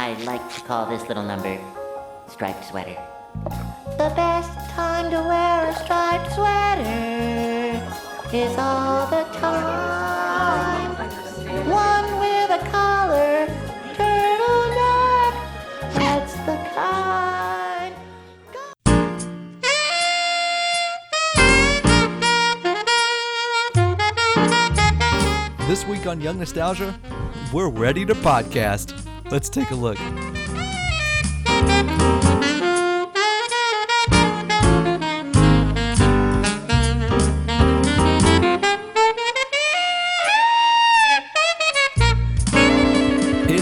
I like to call this little number striped sweater. The best time to wear a striped sweater is all the time. One with a collar, turtleneck, that's the kind. This week on Young Nostalgia, we're ready to podcast. Let's take a look. It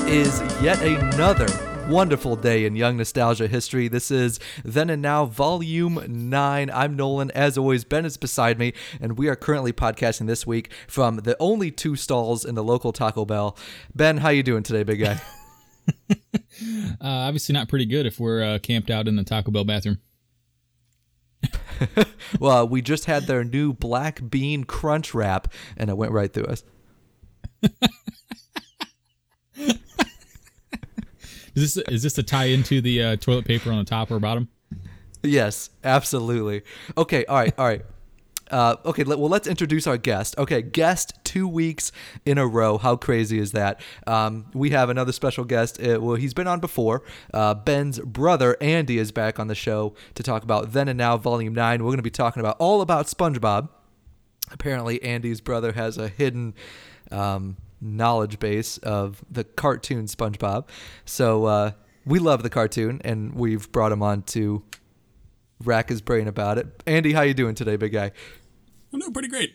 is yet another wonderful day in Young Nostalgia history. This is Then and Now, Volume 9. I'm Nolan. As always, Ben is beside me, and we are currently podcasting this week from the only two stalls in the local Taco Bell. Ben, how you doing today, big guy? Obviously not pretty good if we're camped out in the Taco Bell bathroom. Well, we just had their new black bean crunch wrap, and it went right through us. Is this to tie into the toilet paper on the top or bottom? Yes, absolutely. Okay, all right. Let's introduce our guest. Okay, guest 2 weeks in a row. How crazy is that? We have another special guest. He's been on before. Ben's brother, Andy, is back on the show to talk about Then and Now, Volume 9. We're going to be talking all about SpongeBob. Apparently, Andy's brother has a hidden... knowledge base of the cartoon SpongeBob. So we love the cartoon, and we've brought him on to rack his brain about it. Andy, how you doing today, big guy? I'm doing pretty great.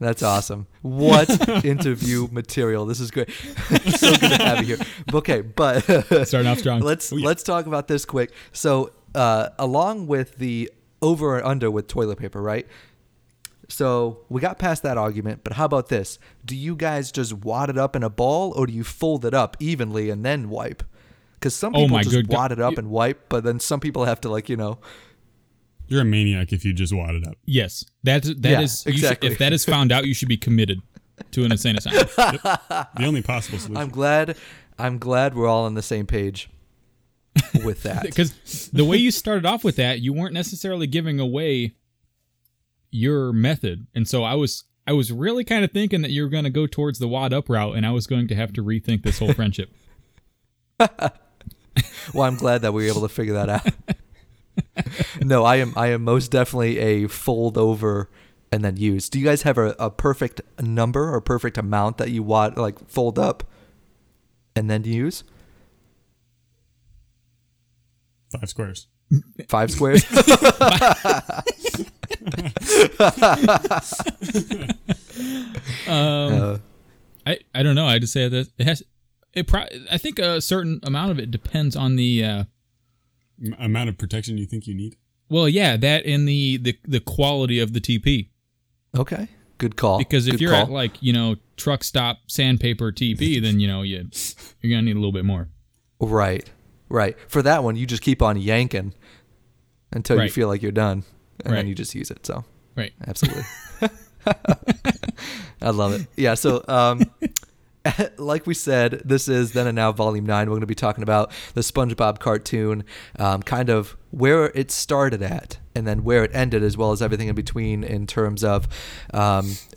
That's awesome. What interview material. This is great. So good to have you here. Okay, but starting off strong. Let's talk about this quick. So along with the over and under with toilet paper, right? So we got past that argument, but how about this? Do you guys just wad it up in a ball, or do you fold it up evenly and then wipe? Because some people wad it up and wipe, but then some people have to, You're a maniac if you just wad it up. Yes. That is exactly. If that is found out, you should be committed to an insane asylum. Yep. The only possible solution. I'm glad we're all on the same page with that. Because the way you started off with that, you weren't necessarily giving away your method, and so I was really kind of thinking that you were going to go towards the wad up route, and I was going to have to rethink this whole friendship. Well, I'm glad that we were able to figure that out. No, I am most definitely a fold over and then use. Do you guys have a perfect number or perfect amount that you wad, fold up and then use? 5 squares. 5 squares? I don't know. I just say that I think a certain amount of it depends on the amount of protection you think you need. Well, yeah, that and the quality of the TP. Okay, good call. Because if you're at truck stop sandpaper TP, then you're gonna need a little bit more. Right. For that one, you just keep on yanking until you feel like you're done. And then you just use it. So, right, absolutely. I love it. Yeah. So, like we said, this is Then and Now, Volume 9. We're going to be talking about the SpongeBob cartoon, kind of where it started at, and then where it ended, as well as everything in between in terms of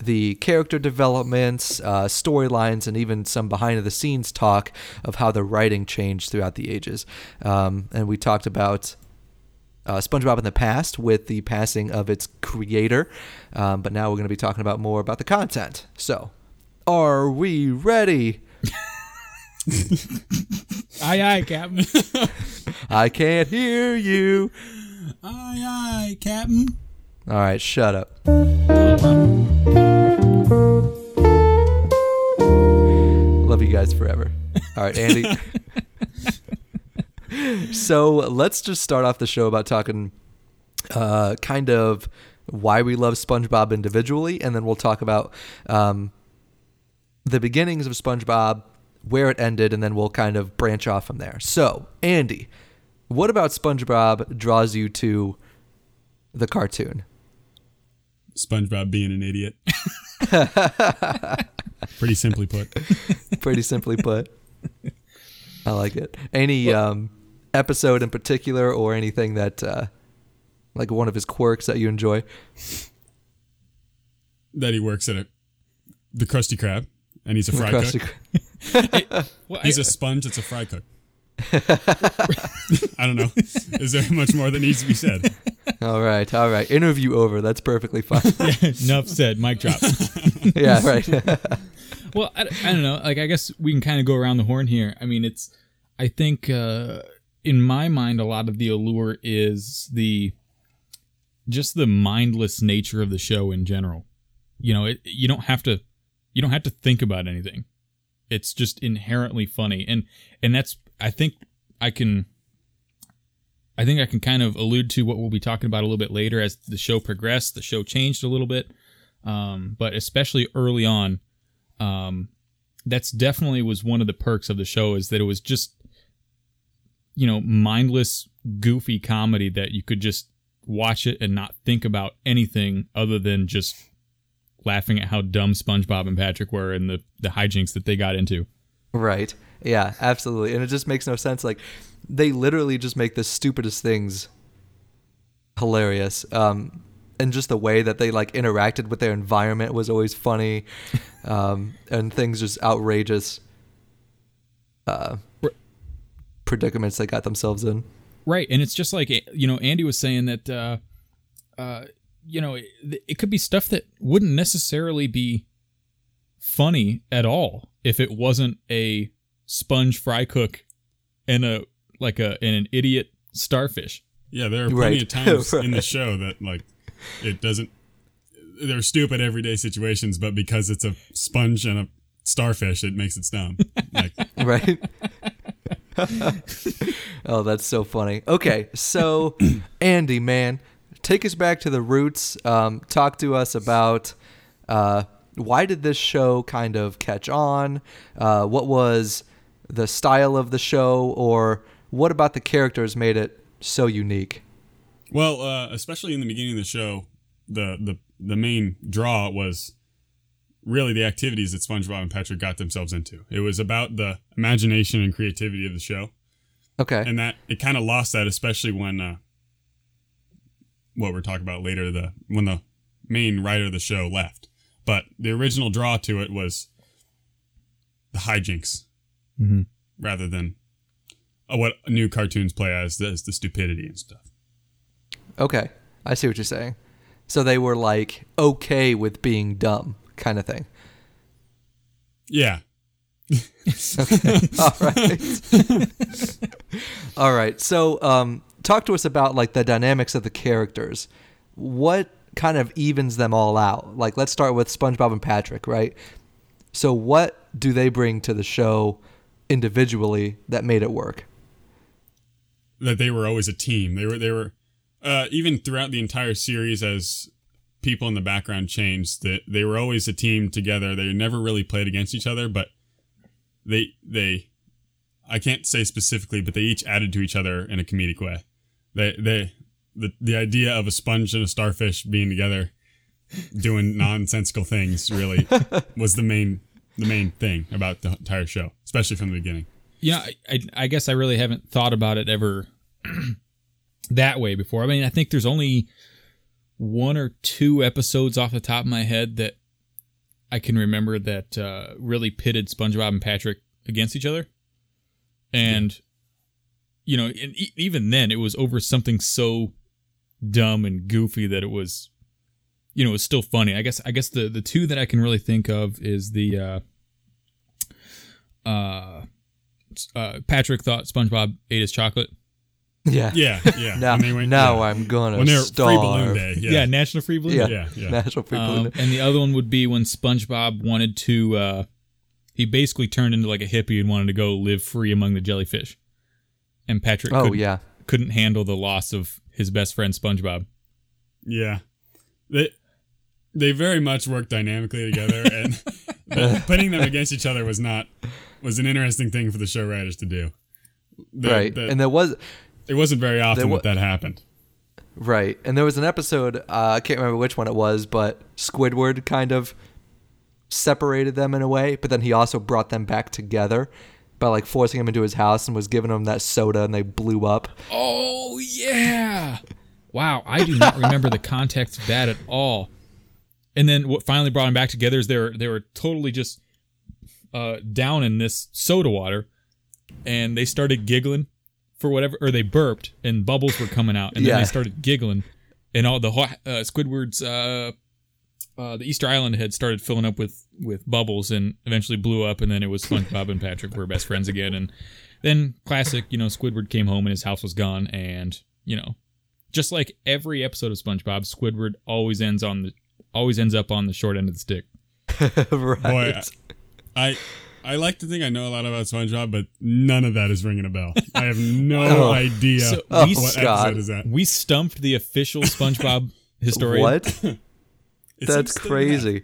the character developments, storylines, and even some behind-the-scenes talk of how the writing changed throughout the ages. And we talked about SpongeBob in the past with the passing of its creator, but now we're going to be talking about more about the content. So, are we ready? Aye, Captain. I can't hear you. Aye, Captain. All right, shut up. Love you guys forever. All right, Andy. So let's just start off the show about talking kind of why we love SpongeBob individually, and then we'll talk about the beginnings of SpongeBob, where it ended, and then we'll kind of branch off from there. So, Andy, what about SpongeBob draws you to the cartoon? SpongeBob being an idiot. Pretty simply put. I like it. Any episode in particular, or anything that like one of his quirks that you enjoy? That he works at the Krusty Krab, and he's a fry cook. He's a sponge that's a fry cook. I don't know. Is there much more that needs to be said? All right. Interview over. That's perfectly fine. Yeah, enough said. Mic drop. Yeah, right. Well, I don't know. Like, I guess we can kind of go around the horn here. I mean, it's, I think in my mind, a lot of the allure is just the mindless nature of the show in general. You know, you don't have to think about anything. It's just inherently funny. And that's, I think I can kind of allude to what we'll be talking about a little bit later as the show progressed. The show changed a little bit, but especially early on, that's definitely was one of the perks of the show, is that it was just, you know, mindless, goofy comedy that you could just watch it and not think about anything other than just laughing at how dumb SpongeBob and Patrick were and the hijinks that they got into. Right. Yeah, absolutely. And it just makes no sense. Like, they literally just make the stupidest things hilarious. And just the way that they, like, interacted with their environment was always funny. And things just outrageous predicaments they got themselves in. Right. And it's just like, you know, Andy was saying that, you know, it could be stuff that wouldn't necessarily be funny at all if it wasn't a sponge fry cook and an idiot starfish. Yeah, there are plenty of times in the show that, like, it doesn't. They're stupid everyday situations, but because it's a sponge and a starfish, it makes it dumb. Like, right. Oh, that's so funny. Okay, so Andy, man, take us back to the roots. Talk to us about why did this show kind of catch on? What was the style of the show, or what about the characters made it so unique? Well, especially in the beginning of the show, the main draw was really the activities that SpongeBob and Patrick got themselves into. It was about the imagination and creativity of the show. Okay. And that it kind of lost that, especially when what we're talking about later, when the main writer of the show left. But the original draw to it was the hijinks. Mm-hmm. Rather than what new cartoons play as the stupidity and stuff. Okay, I see what you're saying. So they were, like, okay with being dumb kind of thing. Yeah. Okay, all right. All right, so talk to us about, like, the dynamics of the characters. What kind of evens them all out? Like, let's start with SpongeBob and Patrick, right? So what do they bring to the show individually that made it work? That they were always a team. They were even throughout the entire series, as people in the background changed, that they were always a team together. They never really played against each other, but they I can't say specifically, but they each added to each other in a comedic way. The idea of a sponge and a starfish being together doing nonsensical things really was the main thing about the entire show, especially from the beginning. Yeah, I guess I really haven't thought about it ever that way before. I mean, I think there's only one or two episodes off the top of my head that I can remember that really pitted SpongeBob and Patrick against each other. And, you know, and even then it was over something so dumb and goofy that it was, you know, it's still funny. I guess the two that I can really think of is the Patrick thought SpongeBob ate his chocolate. Yeah. I'm gonna starve. Free Balloon Day. Yeah, National Free Balloon. Yeah. National Free Balloon Day. And the other one would be when SpongeBob wanted to. He basically turned into like a hippie and wanted to go live free among the jellyfish, and Patrick couldn't handle the loss of his best friend SpongeBob. Yeah. They very much worked dynamically together, and putting them against each other was an interesting thing for the show writers to do. And it wasn't very often that happened. Right, and there was an episode, I can't remember which one it was, but Squidward kind of separated them in a way, but then he also brought them back together by like forcing him into his house and was giving him that soda and they blew up. Oh, yeah. Wow. I do not remember the context of that at all. And then what finally brought them back together is they were totally just down in this soda water, and they started giggling for whatever, or they burped and bubbles were coming out, and then they started giggling, and all the Squidward's the Easter Island had started filling up with bubbles and eventually blew up, and then it was SpongeBob and Patrick were best friends again, and then classic, you know, Squidward came home and his house was gone, and you know, just like every episode of SpongeBob, Squidward always ends on the ends up on the short end of the stick. Right. Boy, I like to think I know a lot about SpongeBob, but none of that is ringing a bell. I have no idea what episode is that. We stumped the official SpongeBob historian. What? That's crazy.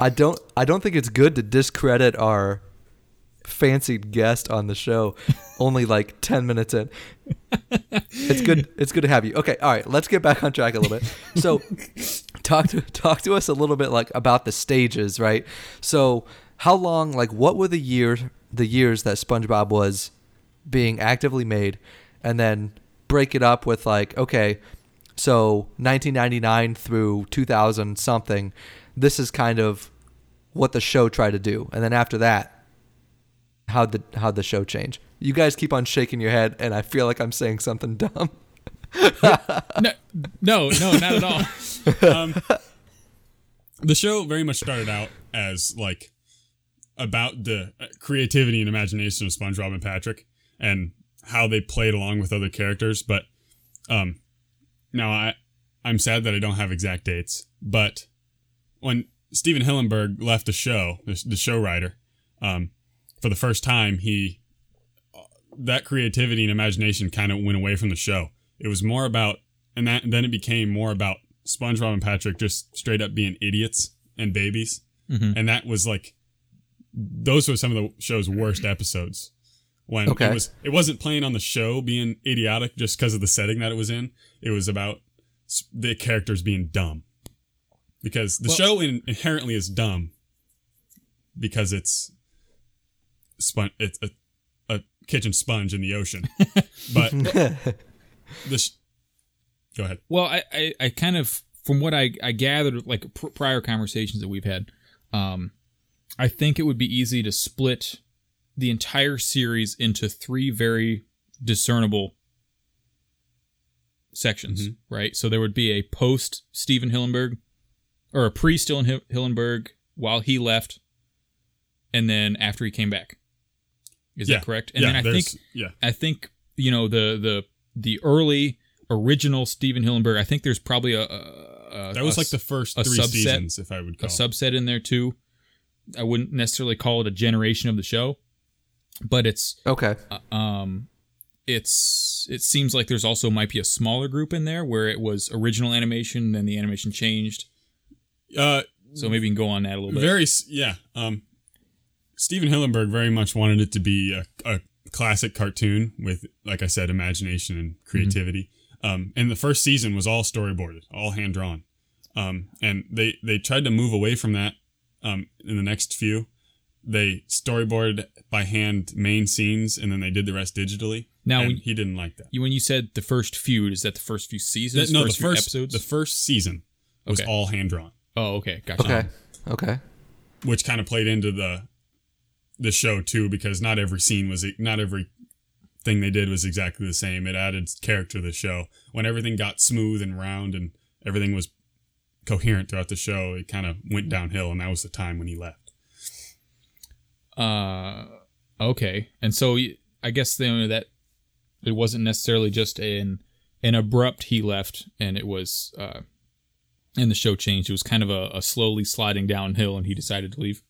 I don't think it's good to discredit our fancied guest on the show only like 10 minutes in. It's good to have you. Okay, all right, let's get back on track a little bit. So talk to us a little bit like about the stages, right? So how long, like what were the years that SpongeBob was being actively made, and then break it up with like, okay, so 1999 through 2000 something, this is kind of what the show tried to do, and then after that, How'd the show change? You guys keep on shaking your head, and I feel like I'm saying something dumb. No, not at all. The show very much started out as like about the creativity and imagination of SpongeBob and Patrick and how they played along with other characters. But now I'm sad that I don't have exact dates. But when Stephen Hillenburg left the show, the show writer, for the first time, that creativity and imagination kind of went away from the show. It was more about, and then it became more about SpongeBob and Patrick just straight up being idiots and babies. Mm-hmm. And that was like, those were some of the show's worst episodes. When it wasn't playing on the show being idiotic just because of the setting that it was in. It was about the characters being dumb. Because the show inherently is dumb because it's a kitchen sponge in the ocean, but go ahead. Well, I kind of, from what I gathered, like prior conversations that we've had, I think it would be easy to split the entire series into three very discernible sections, mm-hmm. right? So there would be a post Stephen Hillenburg, or a pre Stephen Hillenburg while he left, and then after he came back. Is that correct? And then I think you know the early original Stephen Hillenburg. I think there's probably that was like the first three subset, seasons, if I would call a subset in there too. I wouldn't necessarily call it a generation of the show, but it's okay. It seems like there's also might be a smaller group in there where it was original animation, then the animation changed. So maybe you can go on that a little bit. Stephen Hillenburg very much wanted it to be a classic cartoon with, like I said, imagination and creativity. Mm-hmm. And the first season was all storyboarded, all hand-drawn. And they tried to move away from that in the next few. They storyboarded by hand main scenes, and then they did the rest digitally. Now, he didn't like that. When you said the first few, is that the first few seasons? The first few episodes? The first season was all hand-drawn. Oh, okay. Gotcha. Okay. Which kind of played into the show too, because not everything they did was exactly the same. It added character to the show. When everything got smooth and round and everything was coherent throughout the show, it kind of went downhill, and that was the time when he left. Okay. And so I guess that it wasn't necessarily just an abrupt he left, and it was and the show changed. It was kind of a slowly sliding downhill, and he decided to leave.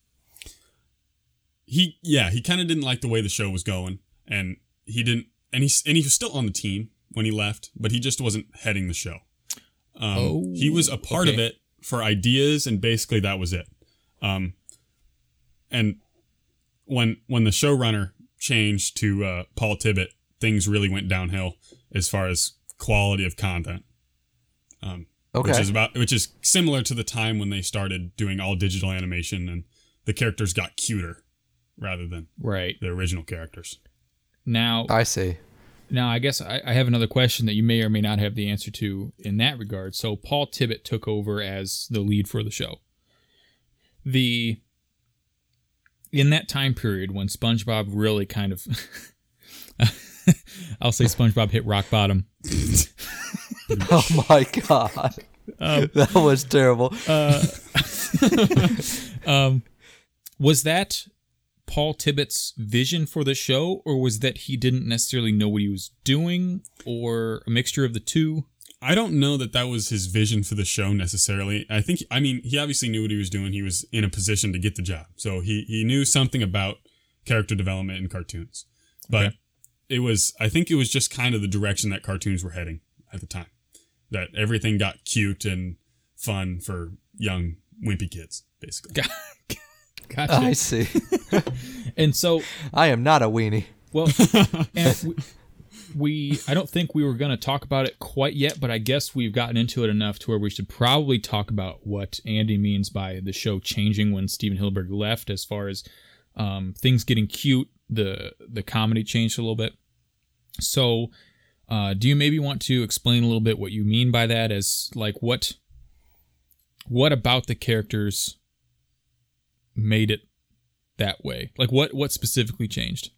He kind of didn't like the way the show was going, and he was still on the team when he left, but he just wasn't heading the show. He was a part of it for ideas, and basically that was it. And when the showrunner changed to Paul Tibbitt, things really went downhill as far as quality of content. Which is similar to the time when they started doing all digital animation, and the characters got cuter. rather than the original characters. Now I see. Now, I guess I have another question that you may or may not have the answer to in that regard. So Paul Tibbitt took over as the lead for the show. In that time period when SpongeBob really kind of... I'll say SpongeBob hit rock bottom. Oh, my God. That was terrible. Was that Paul Tibbitt's vision for the show, or was that he didn't necessarily know what he was doing, or a mixture of the two? I don't know that that was his vision for the show necessarily. He obviously knew what he was doing. He was in a position to get the job. So he knew something about character development in cartoons. But it was just kind of the direction that cartoons were heading at the time. That everything got cute and fun for young, wimpy kids, basically. Gotcha. I see. And so I am not a weenie. Well, and I don't think we were going to talk about it quite yet, but I guess we've gotten into it enough to where we should probably talk about what Andy means by the show changing when Stephen Hillenburg left, as far as things getting cute, the comedy changed a little bit. So do you maybe want to explain a little bit what you mean by that, as like what about the characters made it that way? Like what specifically changed?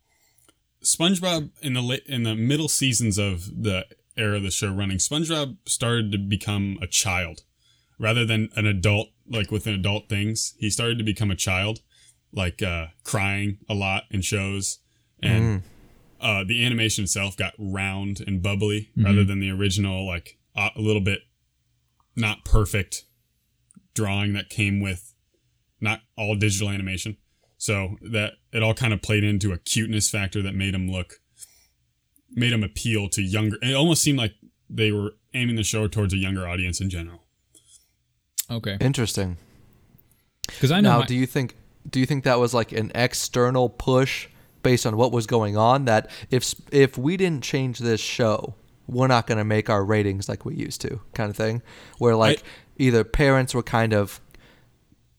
SpongeBob in the middle seasons of the era of the show running, SpongeBob started to become a child rather than an adult, like with adult things. He started to become a child, like crying a lot in shows, and the animation itself got round and bubbly rather than the original, like a little bit not perfect drawing that came with not all digital animation. So that it all kind of played into a cuteness factor that made him appeal to younger. It almost seemed like they were aiming the show towards a younger audience in general. Okay. Interesting. Because I know. Now, do you think that was like an external push based on what was going on, that if we didn't change this show, we're not going to make our ratings like we used to, kind of thing, where like either parents were kind of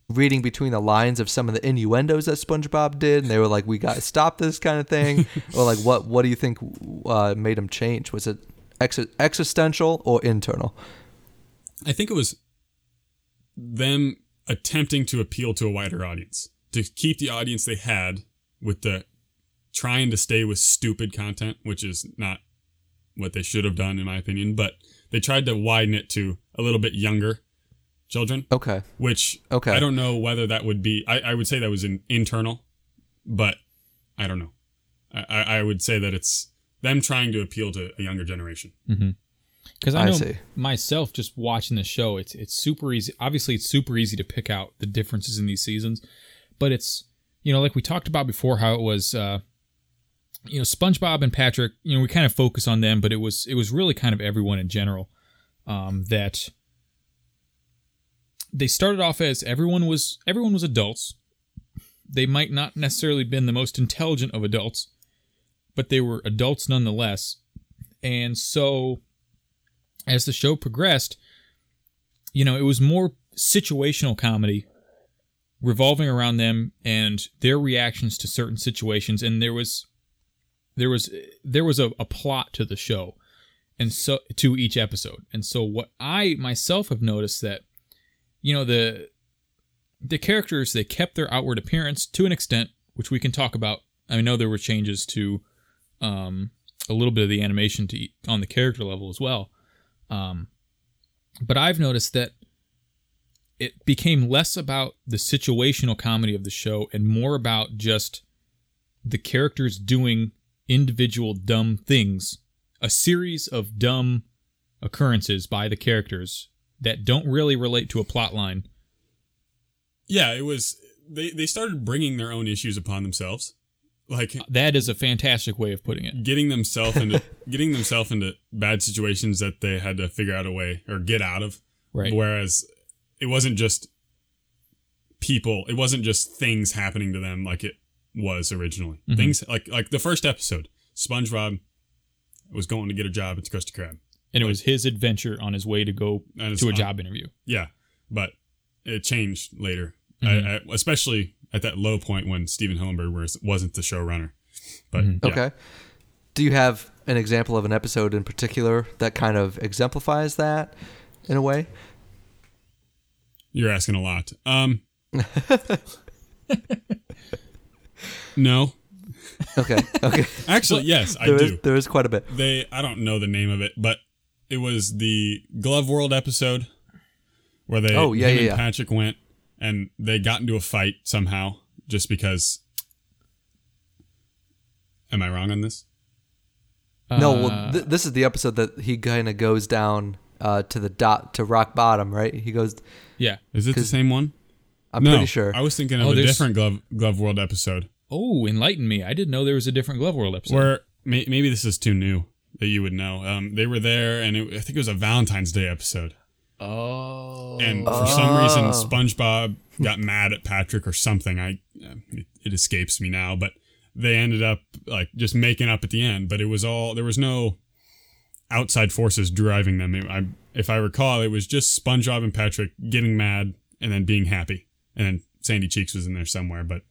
reading between the lines of some of the innuendos that SpongeBob did, and they were like, we gotta stop this kind of thing? Or like, what do you think made him change? Was it existential or internal? I think it was them attempting to appeal to a wider audience, to keep the audience they had with the trying to stay with stupid content, which is not what they should have done in my opinion, but they tried to widen it to a little bit younger children. Okay. Which, I don't know whether that would be... I would say that was internal, but I don't know. I would say that it's them trying to appeal to a younger generation. Because I know myself, just watching the show, it's super easy. Obviously, it's super easy to pick out the differences in these seasons, but it's, like we talked about before, how it was, SpongeBob and Patrick, we kind of focus on them, but it was really kind of everyone in general that... They started off as everyone was adults. They might not necessarily have been the most intelligent of adults, but they were adults nonetheless. And so as the show progressed, it was more situational comedy revolving around them and their reactions to certain situations, and there was a plot to the show, and so to each episode. And so what I myself have noticed that the characters, they kept their outward appearance to an extent, which we can talk about. I know there were changes to a little bit of the animation on the character level as well. But I've noticed that it became less about the situational comedy of the show and more about just the characters doing individual dumb things, a series of dumb occurrences by the characters that don't really relate to a plot line. Yeah, it was... They started bringing their own issues upon themselves. Like that is a fantastic way of putting it. Getting themselves into bad situations that they had to figure out a way or get out of. Right. Whereas it wasn't just people. It wasn't just things happening to them like it was originally. Things like the first episode, SpongeBob was going to get a job at the Krusty Krab. And it was his adventure on his way to go to a job interview. Yeah, but it changed later, especially at that low point when Stephen Hillenburg wasn't the showrunner. But mm-hmm. Okay. Do you have an example of an episode in particular that kind of exemplifies that in a way? You're asking a lot. No. Okay. Actually, yes, I do. There is quite a bit. I don't know the name of it, but it was the Glove World episode where they and Patrick went and they got into a fight somehow just because. Am I wrong on this? No, well, this is the episode that he kind of goes down to the dot to rock bottom, right? He goes. Yeah, is it the same one? I'm pretty sure. I was thinking of a different Glove World episode. Oh, enlighten me! I didn't know there was a different Glove World episode. Where maybe this is too new that you would know. They were there, and I think it was a Valentine's Day episode. Oh. And for some reason, SpongeBob got mad at Patrick or something. It escapes me now, but. They ended up like just making up at the end, but it was there was no outside forces driving them. If I recall, it was just SpongeBob and Patrick getting mad and then being happy, and then Sandy Cheeks was in there somewhere. But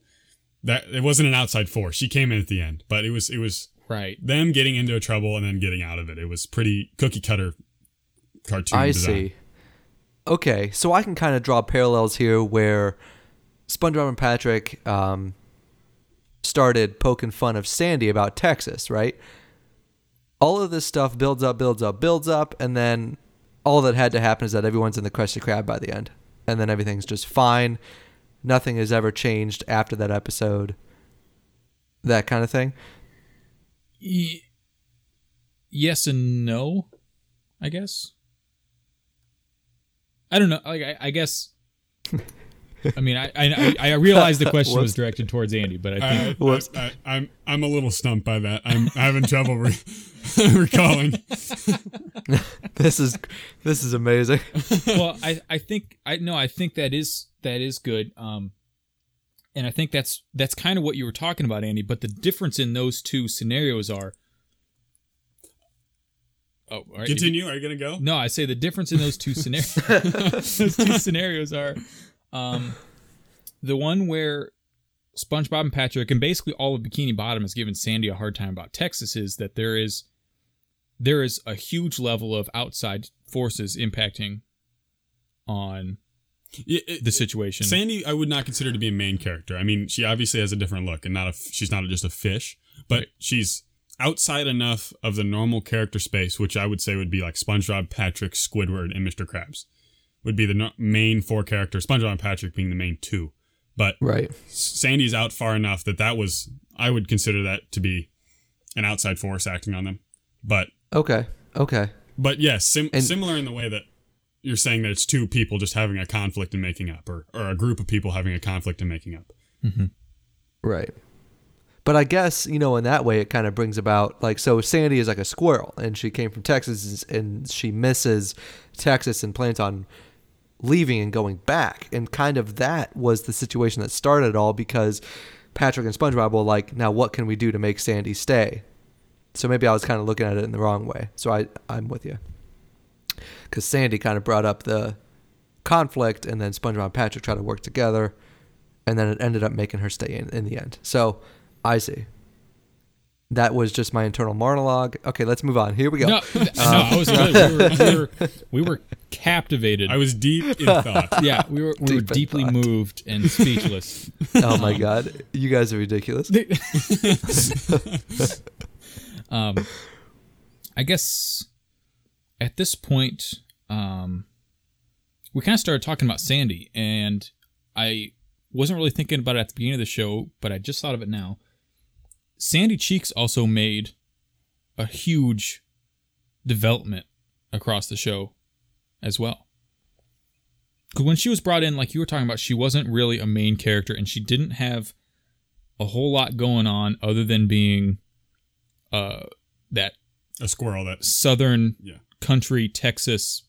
that it wasn't an outside force. She came in at the end, but it was right them getting into a trouble and then getting out of it. It was pretty cookie cutter cartoon. I see. Okay, so I can kind of draw parallels here where SpongeBob and Patrick. Started poking fun of Sandy about Texas, right? All of this stuff builds up, and then all that had to happen is that everyone's in the Krusty Krab by the end. And then everything's just fine. Nothing has ever changed after that episode. That kind of thing. Yes and no, I guess. I don't know. Like, I guess... I mean, I realized the question was directed towards Andy, but I think I'm a little stumped by that. I'm having trouble recalling. This is amazing. Well, I think that is good. And I think that's kind of what you were talking about, Andy. But the difference in those two scenarios are. Oh, all right. Continue. Are you gonna go? No, I say the difference in those two scenarios. Those two scenarios are. The one where SpongeBob and Patrick and basically all of Bikini Bottom is giving Sandy a hard time about Texas is that there is a huge level of outside forces impacting on the situation. Sandy, I would not consider to be a main character. I mean, she obviously has a different look and she's not just a fish, but right. She's outside enough of the normal character space, which I would say would be like SpongeBob, Patrick, Squidward, and Mr. Krabs. Would be the main four characters, SpongeBob and Patrick being the main two. But right. Sandy's out far enough that was, I would consider that to be an outside force acting on them. But Okay. But yes, similar in the way that you're saying that it's two people just having a conflict and making up, or a group of people having a conflict and making up. Mm-hmm. Right. But I guess, in that way it kind of brings about, like, so Sandy is like a squirrel, and she came from Texas, and she misses Texas and plans on... leaving and going back, and kind of that was the situation that started it all, because Patrick and SpongeBob were like, now what can we do to make Sandy stay? So maybe I was kind of looking at it in the wrong way. So I'm with you, because Sandy kind of brought up the conflict, and then SpongeBob and Patrick tried to work together, and then it ended up making her stay in the end. So I see. That was just my internal monologue. Okay, let's move on. Here we go. No, I was good. We were captivated. I was deep in thought. Yeah, we were deeply moved and speechless. Oh my God, you guys are ridiculous. I guess at this point, we kind of started talking about Sandy, and I wasn't really thinking about it at the beginning of the show, but I just thought of it now. Sandy Cheeks also made a huge development across the show as well. Because when she was brought in, like you were talking about, she wasn't really a main character, and she didn't have a whole lot going on other than being a squirrel, that southern country Texas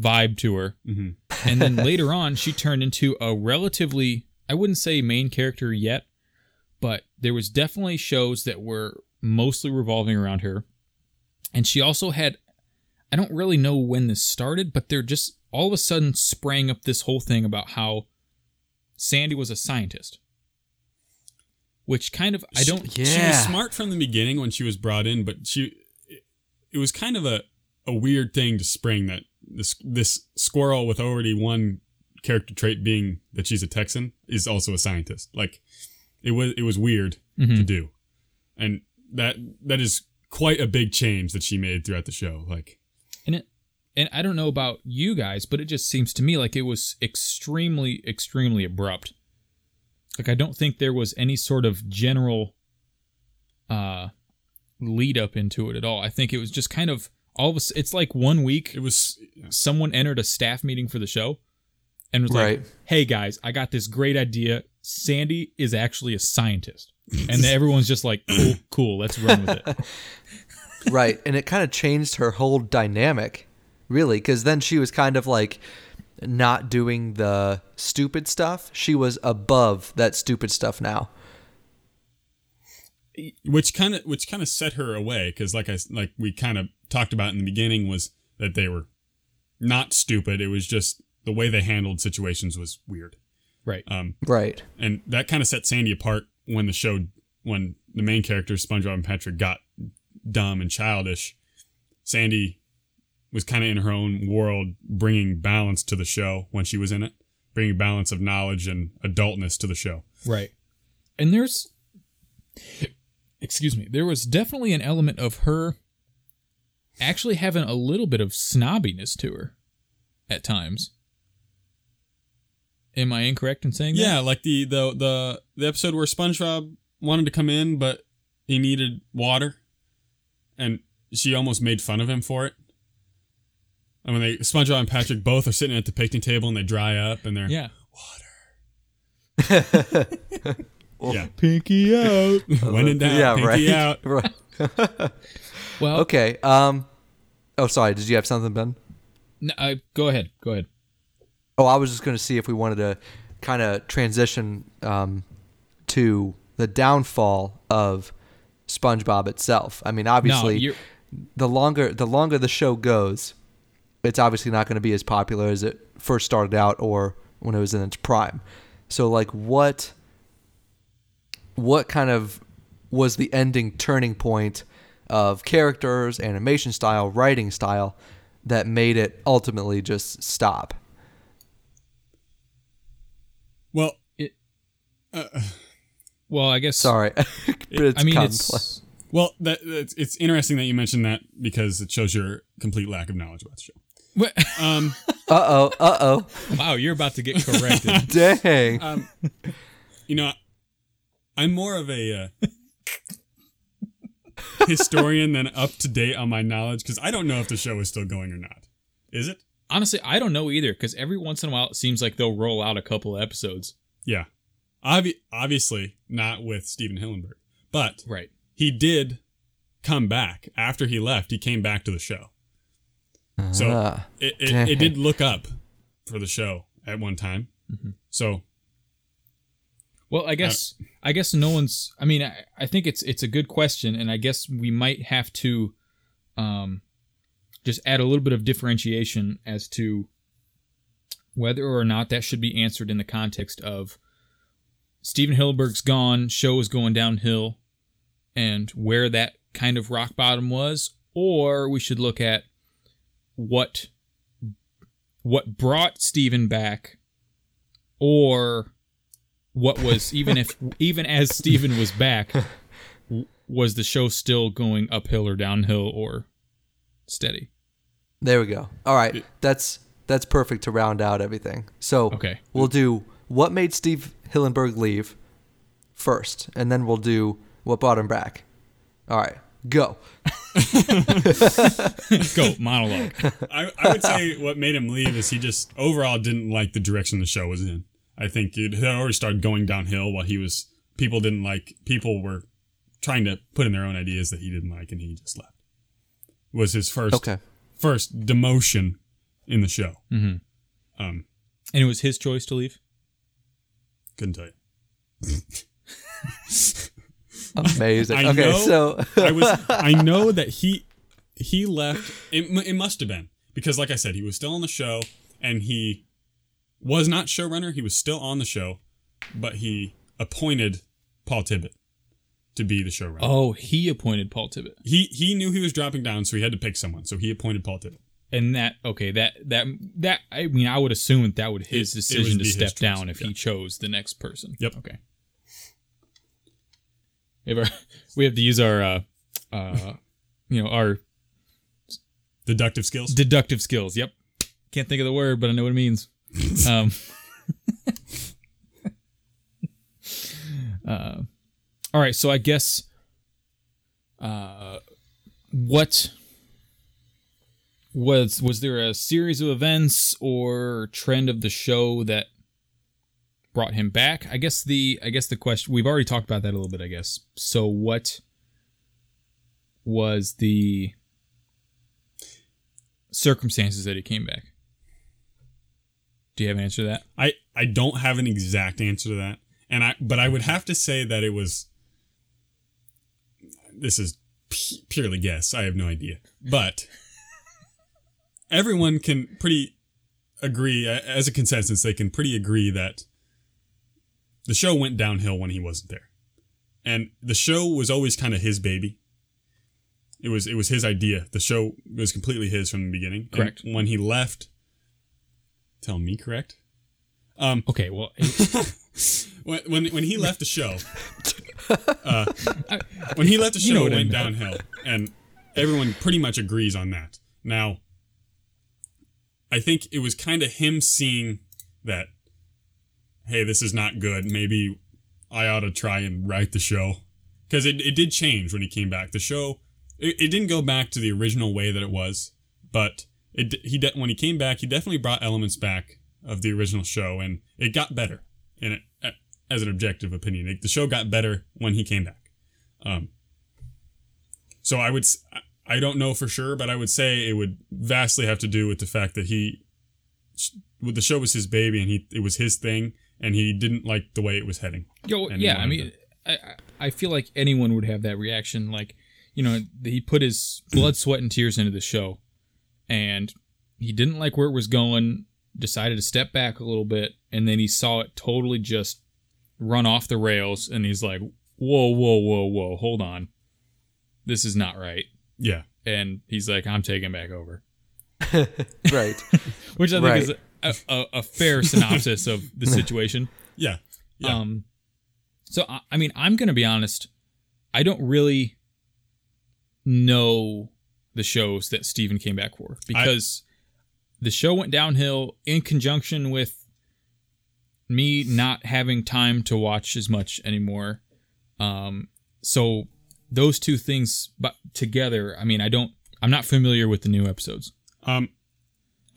vibe to her. Mm-hmm. And then later on, she turned into a relatively, I wouldn't say main character yet, but there was definitely shows that were mostly revolving around her. And she also had, I don't really know when this started, but there just all of a sudden sprang up this whole thing about how Sandy was a scientist. which kind of, I don't, she was smart from the beginning when she was brought in, but it was kind of a weird thing to spring that this squirrel with already one character trait being that she's a Texan is also a scientist. Like it was weird to do. And that is quite a big change that she made throughout the show. Like, and I don't know about you guys, but it just seems to me like it was extremely, extremely abrupt. Like, I don't think there was any sort of general lead up into it at all. I think it was just kind of all of a sudden. It's like one week. It was someone entered a staff meeting for the show and was like, "Hey guys, I got this great idea. Sandy is actually a scientist," and everyone's just like, "Cool, let's run with it." Right, and it kind of changed her whole dynamic, really, because then she was kind of like not doing the stupid stuff. She was above that stupid stuff now, which kind of set her away, because like we kind of talked about in the beginning was that they were not stupid. It was just the way they handled situations was weird, right? Right, and that kind of set Sandy apart when the main characters, SpongeBob and Patrick, got dumb and childish. Sandy was kind of in her own world, bringing balance to the show when she was in it, bringing balance of knowledge and adultness to the show. Right. And there was definitely an element of her actually having a little bit of snobbiness to her at times. Am I incorrect in saying that? Yeah, like the episode where SpongeBob wanted to come in, but he needed water, and she almost made fun of him for it. And when SpongeBob and Patrick both are sitting at the picnic table and they dry up and they're water. Yeah, pinky out. When in doubt, pinky out. Right. Well, okay. Sorry. Did you have something, Ben? No. Go ahead. Oh, I was just going to see if we wanted to kind of transition to the downfall of SpongeBob itself. I mean, obviously, the longer the show goes, it's obviously not going to be as popular as it first started out or when it was in its prime. So, like, what kind of was the ending turning point of characters, animation style, writing style that made it ultimately just stop? Well, I guess. Sorry. It's interesting that you mentioned that, because it shows your complete lack of knowledge about the show. Wow, you're about to get corrected. Dang. I'm more of a historian than up to date on my knowledge, because I don't know if the show is still going or not. Is it? Honestly, I don't know either, because every once in a while it seems like they'll roll out a couple of episodes. Yeah. Obviously not with Stephen Hillenburg, but he did come back. After he left, he came back to the show. So it did look up for the show at one time. Mm-hmm. So, well, I guess no one's. I mean, I think it's a good question, and I guess we might have to, just add a little bit of differentiation as to whether or not that should be answered in the context of Stephen Hillenburg's gone, show is going downhill, and where that kind of rock bottom was, or we should look at what brought Steven back, or what was, even as Steven was back, was the show still going uphill or downhill or steady? There we go. All right. That's perfect to round out everything. So We'll do what made Steve Hillenburg leave first, and then we'll do what brought him back. All right. Go. Go, monologue. I would say what made him leave is he just overall didn't like the direction the show was in. I think it had already started going downhill while he was... People were trying to put in their own ideas that he didn't like, and he just left. It was his first demotion in the show. Mm-hmm. And it was his choice to leave? Couldn't tell you. Amazing. I know that he left. It must have been because, like I said, he was still on the show, and he was not showrunner. He was still on the show, but he appointed Paul Tibbitt to be the showrunner. Oh, he appointed Paul Tibbitt. He knew he was dropping down, so he had to pick someone. So he appointed Paul Tibbitt. And that I mean, I would assume that would his decision to step down if he chose the next person. Yep. Okay. We have to use our our deductive skills. Yep. Can't think of the word, but I know what it means. All right. So I guess what was there a series of events or trend of the show that brought him back? I guess the question, we've already talked about that a little bit, I guess. So what was the circumstances that he came back? Do you have an answer to that? I don't have an exact answer to that. But I would have to say that it was, this is purely guess. I have no idea. But everyone can pretty agree, as a consensus, they can pretty agree that the show went downhill when he wasn't there. And the show was always kind of his baby. It was his idea. The show was completely his from the beginning. Correct. And when he left, tell me correct? Okay, well... When he left the show, it went downhill, and everyone pretty much agrees on that. Now, I think it was kind of him seeing that, hey, this is not good. Maybe I ought to try and write the show, because it did change when he came back. The show, it didn't go back to the original way that it was, but when he came back, he definitely brought elements back of the original show, and it got better. And it, as an objective opinion, the show got better when he came back. So I don't know for sure, but I would say it would vastly have to do with the fact that the show was his baby, and it was his thing, and he didn't like the way it was heading. I mean, I feel like anyone would have that reaction. Like, he put his blood, sweat, and tears into the show, and he didn't like where it was going, decided to step back a little bit, and then he saw it totally just run off the rails, and he's like, whoa, whoa, whoa, whoa, hold on. This is not right. Yeah. And he's like, I'm taking back over. Right. Which I think is a fair synopsis of the situation. Yeah. So, I mean, I'm going to be honest. I don't really know the shows that Stephen came back for, because... The show went downhill in conjunction with me not having time to watch as much anymore. So those two things together, I mean, I'm not familiar with the new episodes. I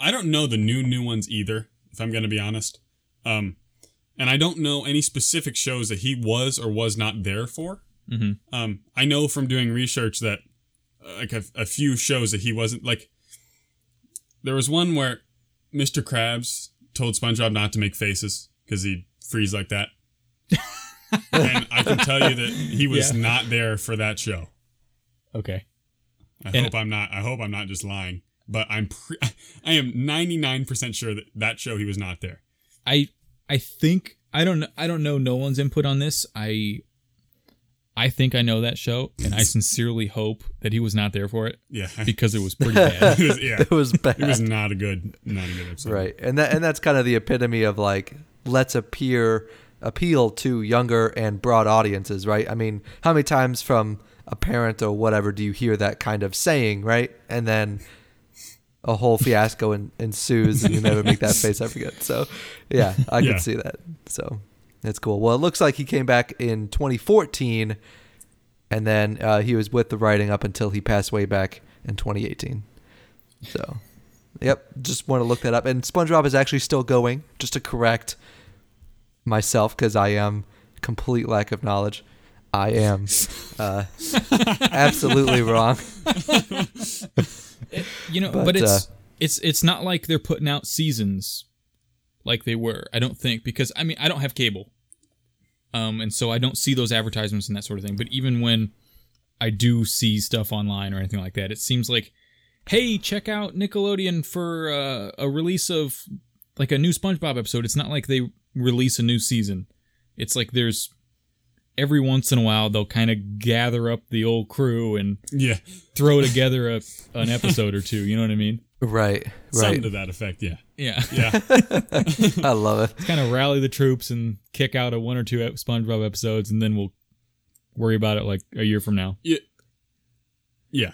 don't know the new ones either, if I'm going to be honest. And I don't know any specific shows that he was or was not there for. Mm-hmm. I know from doing research that a few shows that he wasn't, like... There was one where Mr. Krabs told SpongeBob not to make faces because he'd freeze like that. And I can tell you that he was not there for that show. Okay. I hope I'm not just lying, but I am 99% sure that show he was not there. I think I don't know Nolan's input on this. I think I know that show, and I sincerely hope that he was not there for it. Yeah, because it was pretty bad. It was bad. It was not a good episode. Right, and that's kind of the epitome of like, let's appeal to younger and broad audiences, right? I mean, how many times from a parent or whatever do you hear that kind of saying, right? And then a whole fiasco ensues, and you never make that face. I forget. So, yeah, I can see that. So. That's cool. Well, it looks like he came back in 2014, and then he was with the writing up until he passed away back in 2018. So, yep, just want to look that up. And SpongeBob is actually still going, just to correct myself, because I am complete lack of knowledge. I am absolutely wrong. But it's not like they're putting out seasons like they were, I don't think, because, I mean, I don't have cable. And so I don't see those advertisements and that sort of thing. But even when I do see stuff online or anything like that, it seems like, hey, check out Nickelodeon for a release of, like, a new SpongeBob episode. It's not like they release a new season. It's like there's every once in a while they'll kind of gather up the old crew and throw together an episode or two. You know what I mean? Right. Something to that effect. Yeah. I love it. Kind of rally the troops and kick out a one or two SpongeBob episodes, and then we'll worry about it like a year from now. Yeah.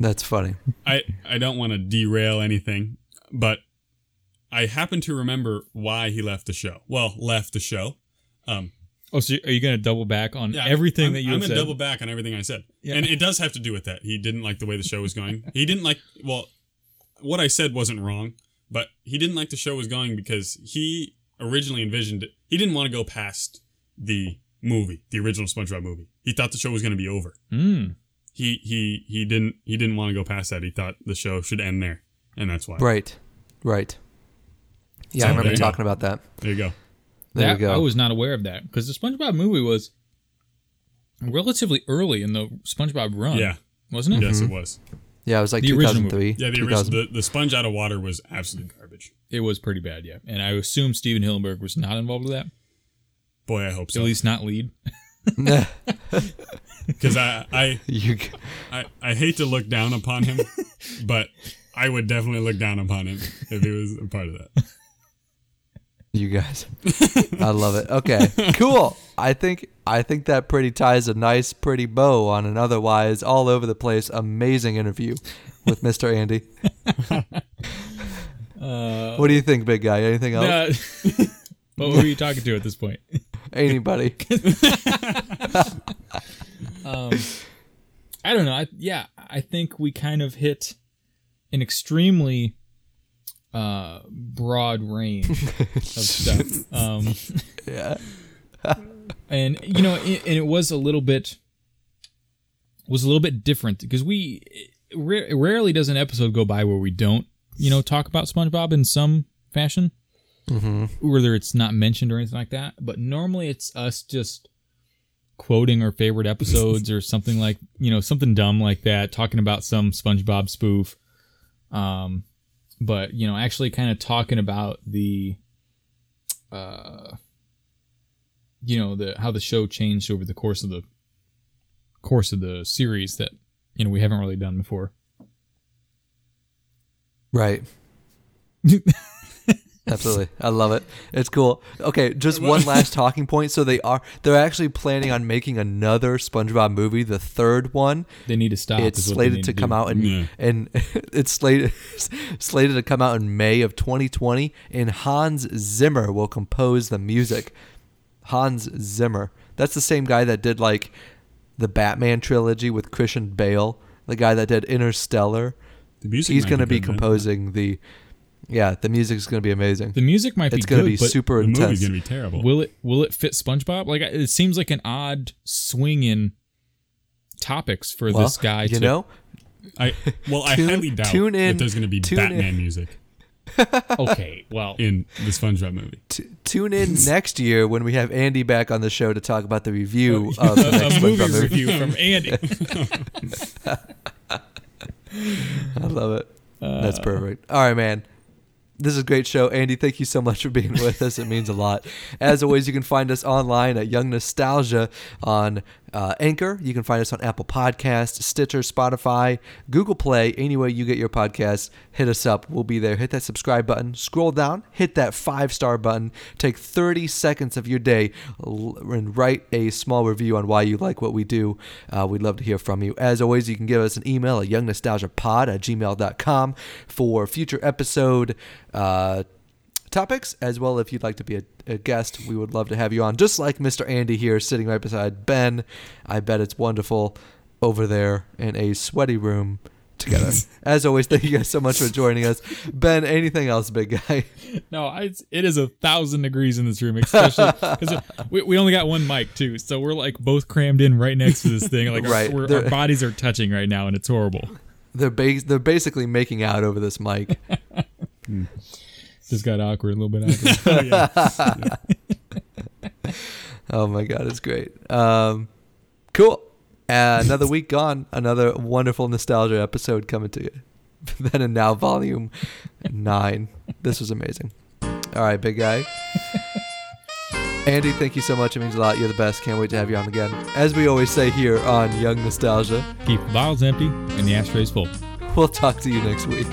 That's funny. I don't want to derail anything, but I happen to remember why he left the show. Well, left the show. So are you going to double back on everything that you said? I'm going to double back on everything I said. Yeah. And it does have to do with that. He didn't like the way the show was going. What I said wasn't wrong, but he didn't like the show was going because he originally envisioned it. He didn't want to go past the movie, the original SpongeBob movie. He thought the show was going to be over. Mm. He didn't want to go past that. He thought the show should end there, and that's why. Right. Yeah, so I remember talking about that. There you go. I was not aware of that because the SpongeBob movie was relatively early in the SpongeBob run. Yeah, wasn't it? Yes, It was. Yeah, it was like the 2003. Yeah, the original. The Sponge Out of Water was absolute garbage. It was pretty bad, yeah. And I assume Stephen Hillenburg was not involved with that. Boy, I hope so. At least not lead. Because I hate to look down upon him, but I would definitely look down upon him if he was a part of that. You guys, I love it. Okay, cool. I think that pretty ties a nice, pretty bow on an otherwise all over the place amazing interview with Mr. Andy. What do you think, big guy? Anything else? What were you talking to at this point? Anybody. I don't know. I think we kind of hit an extremely broad range of stuff. And you know, it was a little bit different because we rarely does an episode go by where we don't, you know, talk about SpongeBob in some fashion. Mm-hmm. Whether it's not mentioned or anything like that, but normally it's us just quoting our favorite episodes or something like, you know, something dumb like that, talking about some SpongeBob spoof, but you know, actually kind of talking about the, you know, how the show changed over the course of the series that, you know, we haven't really done before. Right. Absolutely. I love it. It's cool. Okay, just one last talking point. So they're actually planning on making another SpongeBob movie, the third one. They need to stop. It's slated to come out and it's slated to come out in May of 2020, and Hans Zimmer will compose the music. Hans Zimmer. That's the same guy that did like the Batman trilogy with Christian Bale, the guy that did Interstellar. The music he's going to be composing the music's going to be amazing. The music might be good, but it's going to be super intense. The movie's going to be terrible. Will it fit SpongeBob? Like, it seems like an odd swing in topics for this guy. You know? I highly doubt that there's going to be Batman music. Okay, well. In the SpongeBob movie. Tune in next year when we have Andy back on the show to talk about the review of the next SpongeBob movie. A movie review from Andy. I love it. That's perfect. All right, man. This is a great show. Andy, thank you so much for being with us. It means a lot. As always, you can find us online at Young Nostalgia on Anchor. You can find us on Apple Podcasts, Stitcher, Spotify, Google Play. Any way you get your podcast, hit us up. We'll be there. Hit that subscribe button. Scroll down. Hit that 5-star button. Take 30 seconds of your day and write a small review on why you like what we do. We'd love to hear from you. As always, you can give us an email at youngnostalgiapod@gmail.com for future episode topics, as well if you'd like to be a guest. We would love to have you on, just like Mr. Andy here sitting right beside Ben. I bet it's wonderful over there in a sweaty room together. As always, thank you guys so much for joining us. Ben, anything else, big guy? No, it is 1,000 degrees in this room, especially because we only got one mic too, so we're like both crammed in right next to this thing, like right. Our bodies are touching right now and it's horrible. They're basically making out over this mic. Just got awkward, a little bit awkward. Yeah. Oh my God, it's great. Cool. Another week gone, another wonderful nostalgia episode coming to you. Then and Now, volume 9. This was amazing. All right, big guy. Andy, thank you so much. It means a lot. You're the best. Can't wait to have you on again. As we always say here on Young Nostalgia, keep the bottles empty and the ashtrays full. We'll talk to you next week.